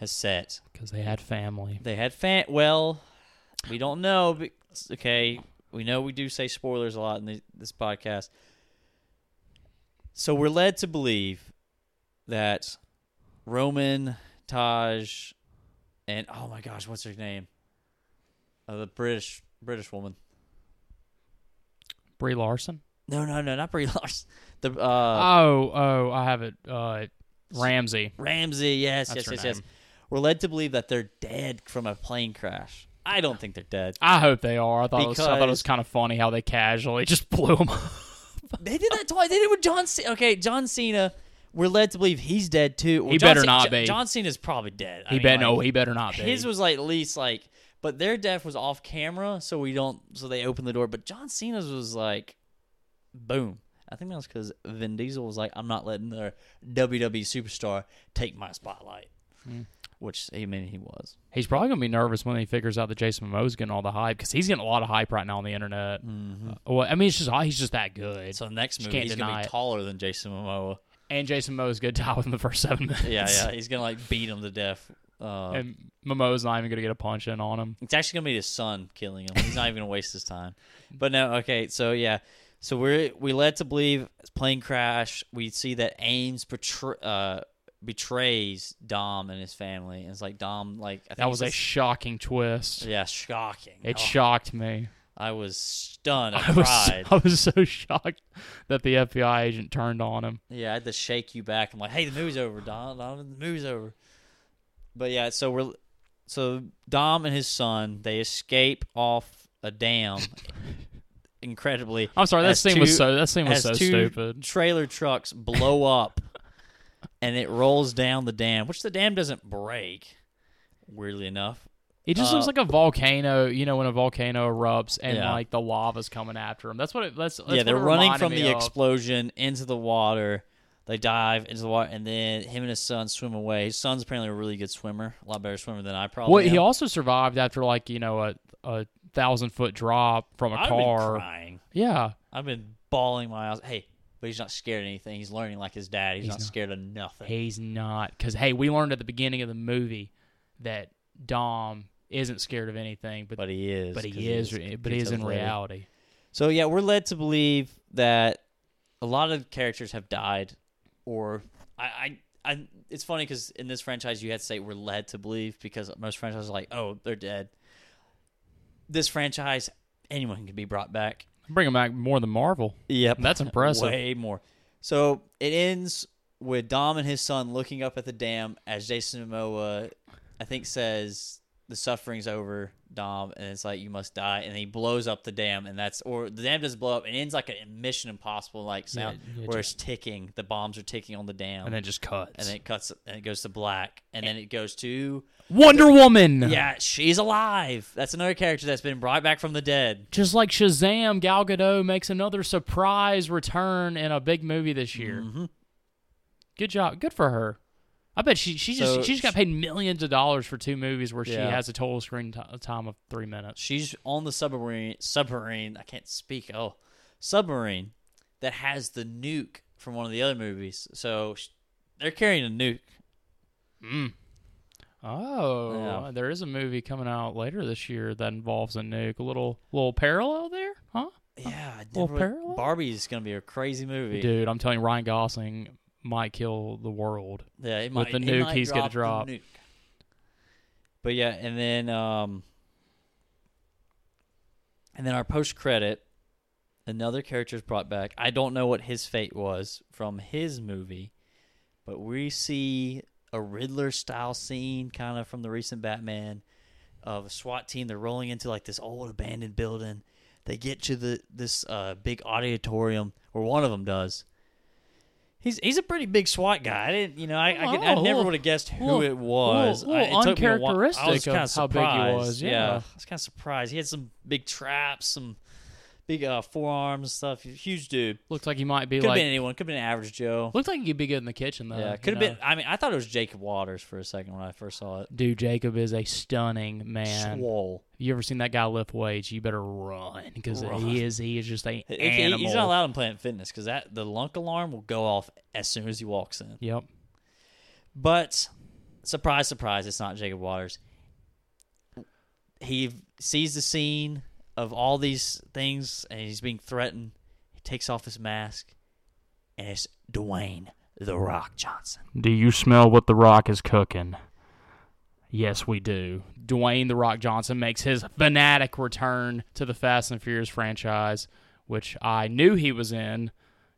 set. Because they had family. Well, we don't know. But, okay, we know we do say spoilers a lot in this podcast. So we're led to believe that Roman, Taj, and oh my gosh, what's her name? The British woman, Brie Larson. No, not Brie Larson. The I have it. Ramsey. Ramsey, yes. We're led to believe that they're dead from a plane crash. I don't think they're dead. I hope they are. I thought it was kind of funny how they casually just blew them up. They did that twice. They did it with John Cena. Okay, John Cena, we're led to believe he's dead too. Well, he better not be. John Cena's probably dead. He better not be. His was like at least like, but their death was off camera, so they opened the door. But John Cena's was like, boom. I think that was because Vin Diesel was like, I'm not letting their WWE superstar take my spotlight. Mm. Which, I mean, he was. He's probably going to be nervous when he figures out that Jason Momoa's getting all the hype, because he's getting a lot of hype right now on the internet. Mm-hmm. Well, I mean, he's just that good. So the next movie, he's going to be taller than Jason Momoa. And Jason Momoa's going to die within the first 7 minutes. Yeah. He's going to, like, beat him to death. And Momoa's not even going to get a punch in on him. It's actually going to be his son killing him. He's not even going to waste his time. But no, okay, so yeah. So we're led to believe plane crash. We see that Ames betrays Dom and his family, and it's like Dom, like, I think that was a shocking twist. Yeah, shocking. It shocked me. I was stunned. I cried. I was so shocked that the FBI agent turned on him. Yeah, I had to shake you back. I'm like, hey, the movie's over, Dom. The movie's over. But yeah, so Dom and his son, they escape off a damn. Incredibly. I'm sorry, that scene was so stupid. Trailer trucks blow up and it rolls down the dam, which the dam doesn't break, weirdly enough. It just looks like a volcano, you know, when a volcano erupts and like the lava's coming after them. That's what it they're running from the explosion into the water. They dive into the water, and then him and his son swim away. His son's apparently a really good swimmer, a lot better swimmer than I probably am. He also survived after, like, you know, a 1,000-foot drop from a car. I've been crying. Yeah. I've been bawling my eyes. Hey, but he's not scared of anything. He's learning like his dad. He's not scared of nothing. He's not. Because, hey, we learned at the beginning of the movie that Dom isn't scared of anything. But he is. But he is in reality. So, yeah, we're led to believe that a lot of characters have died. Or I it's funny because in this franchise, you had to say we're led to believe because most franchises are like, oh, they're dead. This franchise, anyone can be brought back. Bring them back more than Marvel. Yep. That's impressive. Way more. So it ends with Dom and his son looking up at the dam as Jason Momoa, I think, says, the suffering's over, Dom, and it's like, you must die. And he blows up the dam, and the dam doesn't blow up. It ends like a Mission Impossible like sound, where it's ticking. The bombs are ticking on the dam, and then just cuts, and then it cuts, and it goes to black, and then it goes to Wonder Woman. Yeah, she's alive. That's another character that's been brought back from the dead. Just like Shazam, Gal Gadot makes another surprise return in a big movie this year. Mm-hmm. Good job, good for her. I bet she got paid millions of dollars for two movies where she has a total screen time of 3 minutes. She's on the submarine. I can't speak. Oh, submarine that has the nuke from one of the other movies. So they're carrying a nuke. Mm. Oh, yeah. There is a movie coming out later this year that involves a nuke. A little parallel there, huh? Yeah, Barbie's gonna be a crazy movie, dude. I'm telling you, Ryan Gosling might kill the world. Yeah, it might. With the nuke, he's going to drop. But yeah, and then our post credit, another character's brought back. I don't know what his fate was from his movie, but we see a Riddler style scene, kind of from the recent Batman, of a SWAT team. They're rolling into like this old abandoned building. They get to this big auditorium, or one of them does. He's a pretty big SWAT guy. I never would have guessed who it was. It took uncharacteristic me a I was kind of how surprised. Big he was. Yeah, I was kind of surprised. He had some big traps, some big forearms and stuff. Huge dude. Looked like he might be could like... Could have been anyone. Could have been an average Joe. Looked like he could be good in the kitchen, though. Yeah, could have been... I mean, I thought it was Jacob Waters for a second when I first saw it. Dude, Jacob is a stunning man. Swole. You ever seen that guy lift weights? You better run, because he is just an animal. He's not allowed in Planet Fitness because the lunk alarm will go off as soon as he walks in. Yep. But surprise, surprise, it's not Jacob Waters. He sees the scene of all these things and he's being threatened. He takes off his mask and it's Dwayne The Rock Johnson. Do you smell what The Rock is cooking? Yes, we do. Dwayne The Rock Johnson makes his fanatic return to the Fast and Furious franchise, which I knew he was in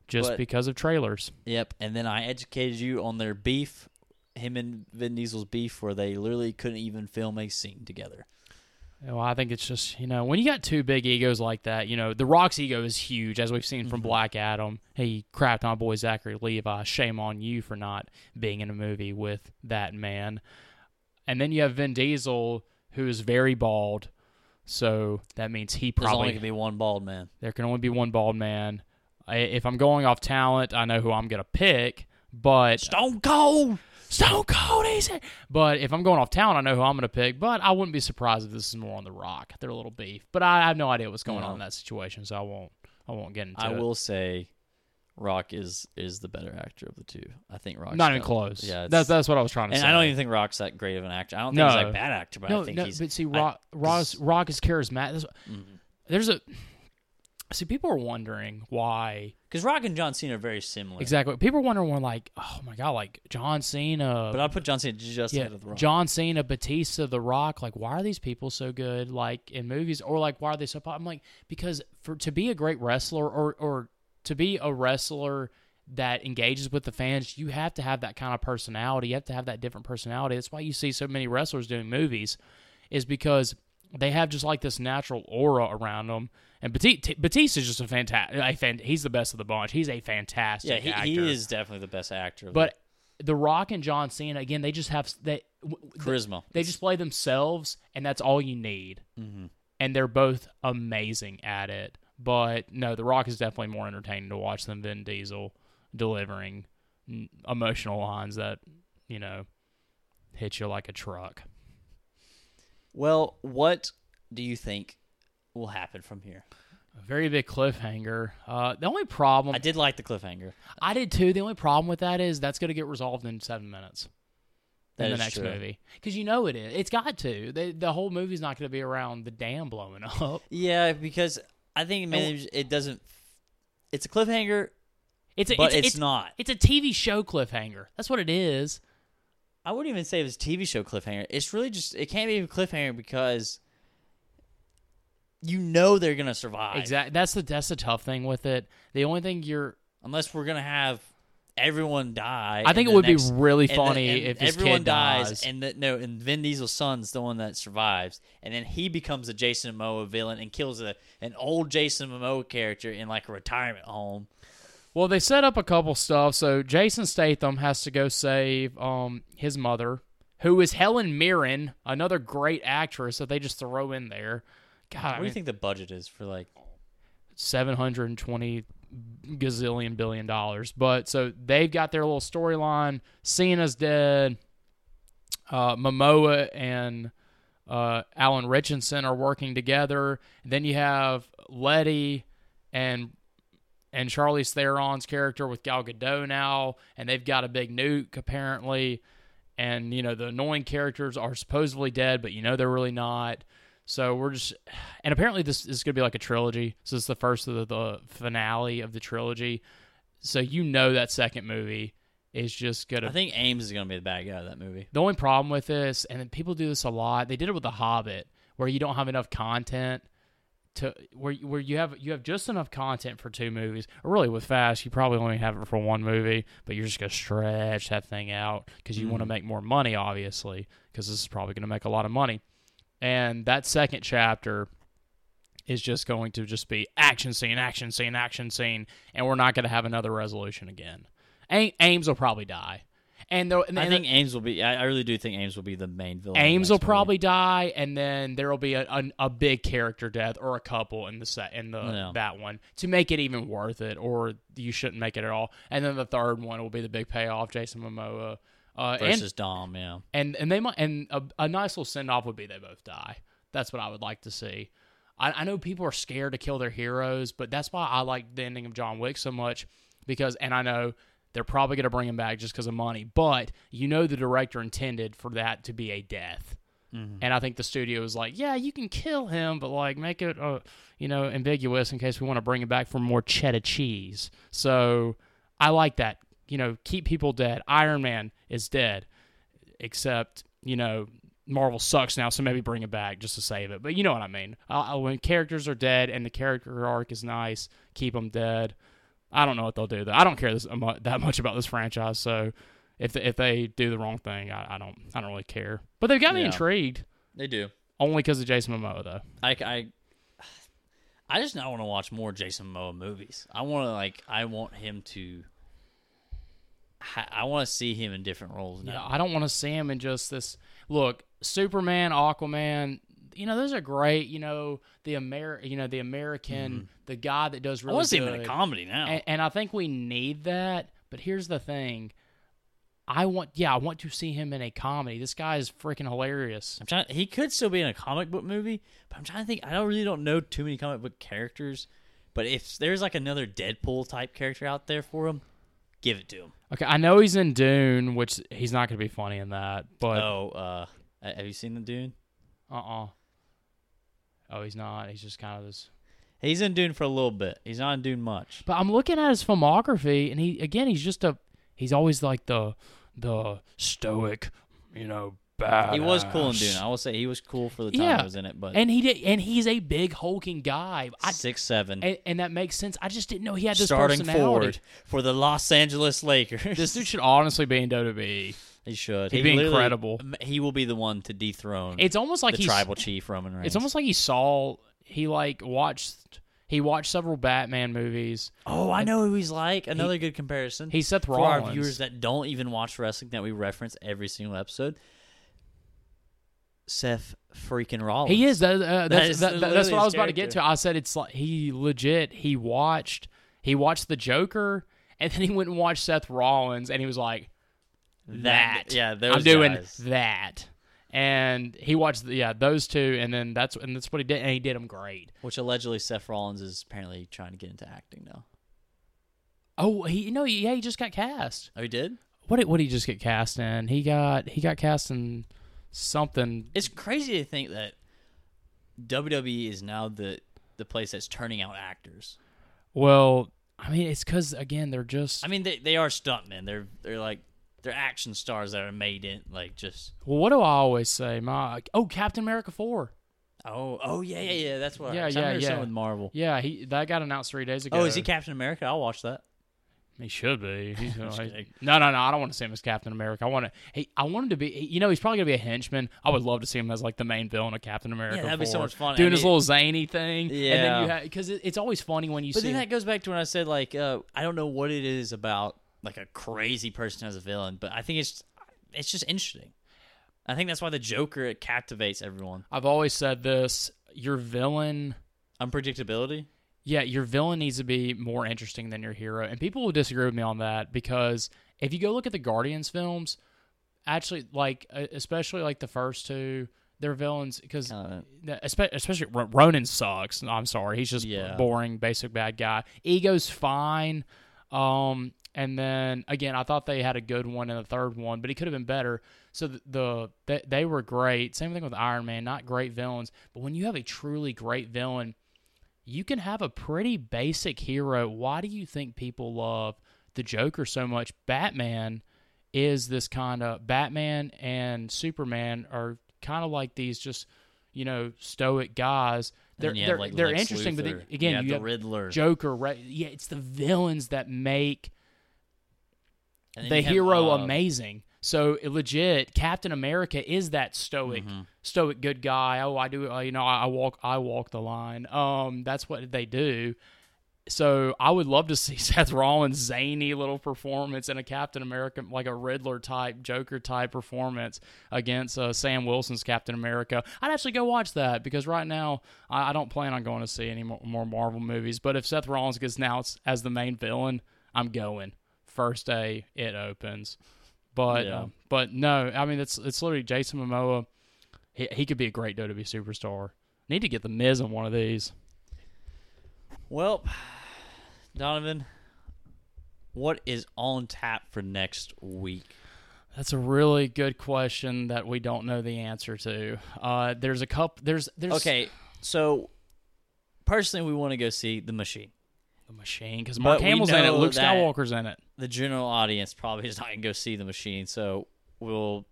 just because of trailers. Yep, and then I educated you on their beef, him and Vin Diesel's beef, where they literally couldn't even film a scene together. Well, I think it's just, you know, when you got two big egos like that, you know, The Rock's ego is huge, as we've seen from Black Adam. He crapped on my boy Zachary Levi. Shame on you for not being in a movie with that man. And then you have Vin Diesel, who is very bald, so that means he probably... There's only going to be one bald man. There can only be one bald man. If I'm going off talent, I know who I'm going to pick, but... Stone Cold! Stone Cold, he's it! But if I'm going off talent, I know who I'm going to pick, but I wouldn't be surprised if this is more on The Rock. They're a little beef, but I have no idea what's going on in that situation, so I won't get into it. I will say... Rock is the better actor of the two. I think Rock's not even close. Yeah, that's what I was trying to say. And I don't even think Rock's that great of an actor. I don't think he's like a bad actor, but I think he's... But see, Rock is charismatic. There's a... See, people are wondering why... Because Rock and John Cena are very similar. Exactly. People are wondering, like, oh my God, like John Cena... But I'll put John Cena just ahead of The Rock. John Cena, Batista, The Rock, like, why are these people so good, like, in movies? Or, like, why are they so popular? I'm like, because to be a great wrestler or to be a wrestler that engages with the fans, you have to have that kind of personality. You have to have that different personality. That's why you see so many wrestlers doing movies, is because they have just like this natural aura around them. And Batista is just a fantastic. He's the best of the bunch. He's a fantastic actor. Yeah, he is definitely the best actor. But The Rock and John Cena, again, they just have that charisma. They just play themselves, and that's all you need. Mm-hmm. And they're both amazing at it. But no, The Rock is definitely more entertaining to watch than Vin Diesel delivering emotional lines that, you know, hit you like a truck. Well, what do you think will happen from here? A very big cliffhanger. The only problem... I did like the cliffhanger. I did too. The only problem with that is that's going to get resolved in 7 minutes. That in the next movie. Because you know it is. It's got to. The whole movie's not going to be around the dam blowing up. Yeah, because I think maybe it doesn't... It's a cliffhanger, but it's not. It's a TV show cliffhanger. That's what it is. I wouldn't even say it was a TV show cliffhanger. It's really just... It can't be a cliffhanger because... You know they're gonna survive. Exactly. That's the tough thing with it. The only thing unless we're gonna have everyone die. I think it would be really funny if his kid dies, and Vin Diesel's son's the one that survives, and then he becomes a Jason Momoa villain and kills an old Jason Momoa character in like a retirement home. Well, they set up a couple stuff. So Jason Statham has to go save his mother, who is Helen Mirren, another great actress that they just throw in there. God, what do you think the budget is for like $720 gazillion billion? But so they've got their little storyline. Cena's dead. Momoa and Alan Richardson are working together. Then you have Letty and Charlize Theron's character with Gal Gadot now, and they've got a big nuke apparently. And you know the annoying characters are supposedly dead, but you know they're really not. So we're just... And apparently this is going to be like a trilogy. So it's the first of the finale of the trilogy. So you know that second movie is just going to... I think Ames is going to be the bad guy of that movie. The only problem with this, and people do this a lot, they did it with The Hobbit, where you don't have enough content to... Where you have just enough content for two movies. Or really, with Fast, you probably only have it for one movie, but you're just going to stretch that thing out because you want to make more money, obviously, because this is probably going to make a lot of money. And that second chapter is just going to just be action scene, action scene, action scene, and we're not going to have another resolution again. Ames will probably die. I think Ames will be... I really do think Ames will be the main villain. Ames will probably die, and then there will be a big character death or a couple that one to make it even worth it, or you shouldn't make it at all. And then the third one will be the big payoff, Jason Momoa. Versus Dom, yeah. And they might, and a nice little send-off would be they both die. That's what I would like to see. I know people are scared to kill their heroes, but that's why I like the ending of John Wick so much, because, and I know they're probably going to bring him back just because of money, but you know the director intended for that to be a death. Mm-hmm. And I think the studio was like, yeah, you can kill him, but like make it, ambiguous in case we want to bring him back for more cheddar cheese. So I like that. You know, keep people dead. Iron Man is dead, except, you know, Marvel sucks now, so maybe bring it back just to save it. But you know what I mean. When characters are dead and the character arc is nice, keep them dead. I don't know what they'll do, though. I don't care that much about this franchise, so if they do the wrong thing, I don't really care. But they've got me intrigued. They do. Only because of Jason Momoa, though. I just now want to watch more Jason Momoa movies. I want to see him in different roles now. I don't want to see him in just this... Look, Superman, Aquaman, you know, those are great. You know, the American, the guy that does really good. I want to see him in a comedy now. And I think we need that, but here's the thing. I want to see him in a comedy. This guy is freaking hilarious. He could still be in a comic book movie, but I'm trying to think. I don't know too many comic book characters, but if there's like another Deadpool-type character out there for him, give it to him. Okay, I know he's in Dune, which he's not going to be funny in that. But have you seen the Dune? Oh, he's not. He's just kind of this... He's in Dune for a little bit. He's not in Dune much. But I'm looking at his filmography, and he's always like the stoic, you know, badass. He was cool in Dune. I will say he was cool for the time he was in it. But he's a big hulking guy. 6'7", and that makes sense. I just didn't know he had this starting personality. Forward for the Los Angeles Lakers. This dude should honestly be in WWE. He should. He'd be incredible. He will be the one to dethrone. It's almost like the tribal chief Roman Reigns. It's almost like he watched several Batman movies. Oh, I know who he's like. Another good comparison. He's Seth Rollins. For our viewers that don't even watch wrestling that we reference every single episode, Seth freaking Rollins. He is. That's what I was about to get to. I said it's like he watched the Joker, and then he went and watched Seth Rollins, and he was like, I'm doing that. And he watched those two, and then that's what he did, and he did them great. Which allegedly Seth Rollins is apparently trying to get into acting now. Oh, he just got cast. Oh, he did? What did he just get cast in? He got cast in something. It's crazy to think that WWE is now the place that's turning out actors. Well, I mean, it's because again they're just. I mean, they are stuntmen. They're like. They're action stars that are made in, like, just... Well, what do I always say? Captain America 4. Oh, yeah. That's what I heard. I heard something with Marvel. Yeah, that got announced 3 days ago. Oh, is he Captain America? I'll watch that. He should be. He's no, I don't want to see him as Captain America. I want him to be... he's probably going to be a henchman. I would love to see him as, like, the main villain of Captain America 4. Yeah, that'd be so much fun. Doing his little zany thing. Yeah. Because it's always funny when you see... But then that goes back to when I said, like, I don't know what it is about... like a crazy person as a villain, but I think it's just interesting. I think that's why the Joker, it captivates everyone. I've always said this, your villain... Unpredictability? Yeah, your villain needs to be more interesting than your hero, and people will disagree with me on that, because if you go look at the Guardians films, actually, like, especially like the first two, their villains, because especially Ronan sucks. I'm sorry, he's just boring, basic bad guy. Ego's fine. And then, again, I thought they had a good one in the third one, but it could have been better. So they were great. Same thing with Iron Man, not great villains. But when you have a truly great villain, you can have a pretty basic hero. Why do you think people love the Joker so much? Batman is this kind of... Batman and Superman are kind of like these just, stoic guys. They're interesting, Luther. But again, you have the Riddler. Joker, right? Yeah, it's the villains that make... the hero amazing. So legit, Captain America is that stoic good guy. Oh, I do. I walk the line. That's what they do. So I would love to see Seth Rollins' zany little performance in a Captain America, like a Riddler type, Joker type performance against Sam Wilson's Captain America. I'd actually go watch that, because right now I don't plan on going to see any more Marvel movies. But if Seth Rollins gets announced as the main villain, I'm going. First day it opens, but no, I mean it's literally Jason Momoa. He could be a great WWE superstar. Need to get the Miz on one of these. Well, Donovan, what is on tap for next week? That's a really good question that we don't know the answer to. There's a couple. There's okay. So personally, we want to go see The Machine. Machine, because Mark Hamill's in it, Luke Skywalker's in it. The general audience probably is not going to go see The Machine, so one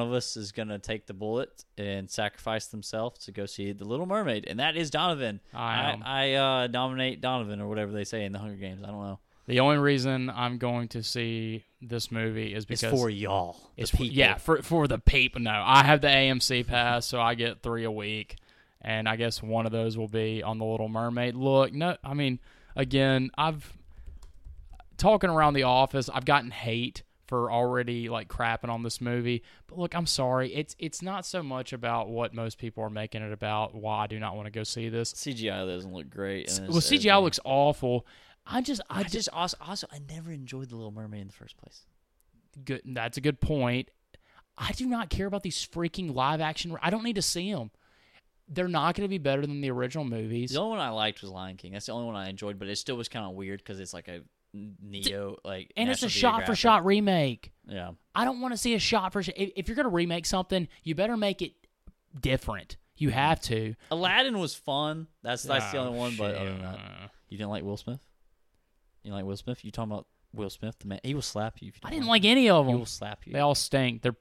of us is going to take the bullet and sacrifice themselves to go see The Little Mermaid, and that is Donovan. I nominate Donovan, or whatever they say in the Hunger Games. I don't know. The only reason I'm going to see this movie is because... It's for y'all. It's people. Yeah, for the people. No, I have the AMC pass, so I get 3 a week, and I guess one of those will be on The Little Mermaid. Look, no, I mean... Again, I've talking around the office. I've gotten hate for already like crapping on this movie. But look, I'm sorry. It's not so much about what most people are making it about. Why I do not want to go see this. CGI doesn't look great. Well, CGI looks awful. I just I never enjoyed The Little Mermaid in the first place. Good, that's a good point. I do not care about these freaking live action. I don't need to see them. They're not going to be better than the original movies. The only one I liked was Lion King. That's the only one I enjoyed, but it still was kind of weird because it's like a Neo, like, and it's a shot-for-shot remake. Yeah, I don't want to see a shot-for-shot. If you're going to remake something, you better make it different. You have to. Aladdin was fun. That's the only one. But other than that, you didn't like Will Smith. You didn't like Will Smith? You talking about Will Smith? The man, he will slap you. I didn't like any of them. He will slap you. They all stink. They're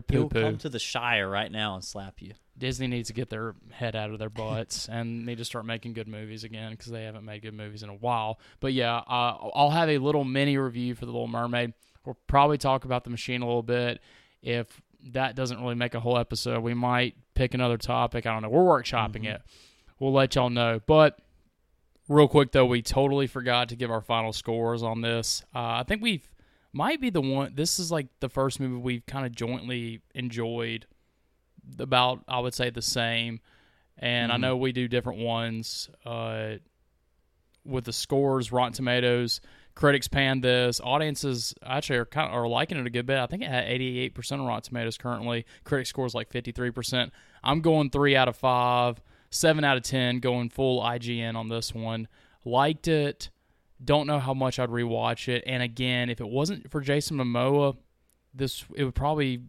poo poo. He'll come to the Shire right now and slap you. Disney needs to get their head out of their butts and need to start making good movies again, because they haven't made good movies in a while. But yeah, I'll have a little mini review for The Little Mermaid. We'll probably talk about The Machine a little bit. If that doesn't really make a whole episode, we might pick another topic. I don't know. We're workshopping it. We'll let y'all know. But real quick, though, we totally forgot to give our final scores on this. I think we might be the one. This is like the first movie we've kind of jointly enjoyed about, I would say, the same. And I know we do different ones with the scores, Rotten Tomatoes. Critics panned this. Audiences actually are liking it a good bit. I think it had 88% on Rotten Tomatoes currently. Critic scores like 53%. I'm going 3 out of 5, 7 out of 10, going full IGN on this one. Liked it. Don't know how much I'd rewatch it. And again, if it wasn't for Jason Momoa, it would probably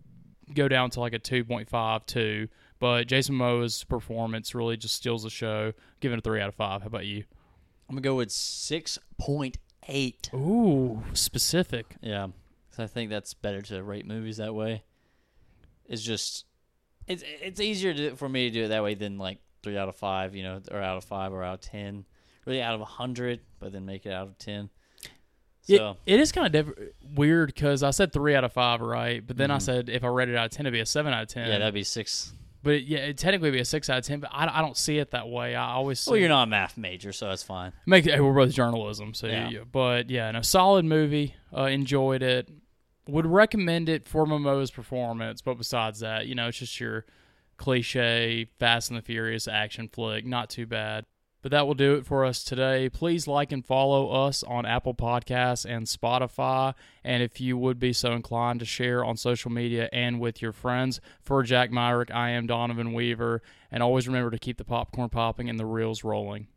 go down to like a 2.52. But Jason Momoa's performance really just steals the show. Giving it a 3 out of 5. How about you? I'm gonna go with 6.8. 8. Ooh, specific. Yeah, because I think that's better to rate movies that way. It's just, it's easier for me to do it that way than like 3 out of 5, you know, or out of 5 or out of 10. Really out of 100, but then make it out of 10. So it is kind of weird because I said 3 out of 5, right? But then I said if I read it out of 10, it'd be a 7 out of 10. Yeah, that'd be 6. But yeah, it'd technically be a 6 out of 10, but I don't see it that way. I always see. Well, you're not a math major, so that's fine. We're both journalism, so yeah. But yeah, no, solid movie. Enjoyed it. Would recommend it for Momoa's performance, but besides that, you know, it's just your cliche Fast and the Furious action flick. Not too bad. But that will do it for us today. Please like and follow us on Apple Podcasts and Spotify. And if you would be so inclined to share on social media and with your friends. For Jack Myrick, I am Donovan Weaver. And always remember to keep the popcorn popping and the reels rolling.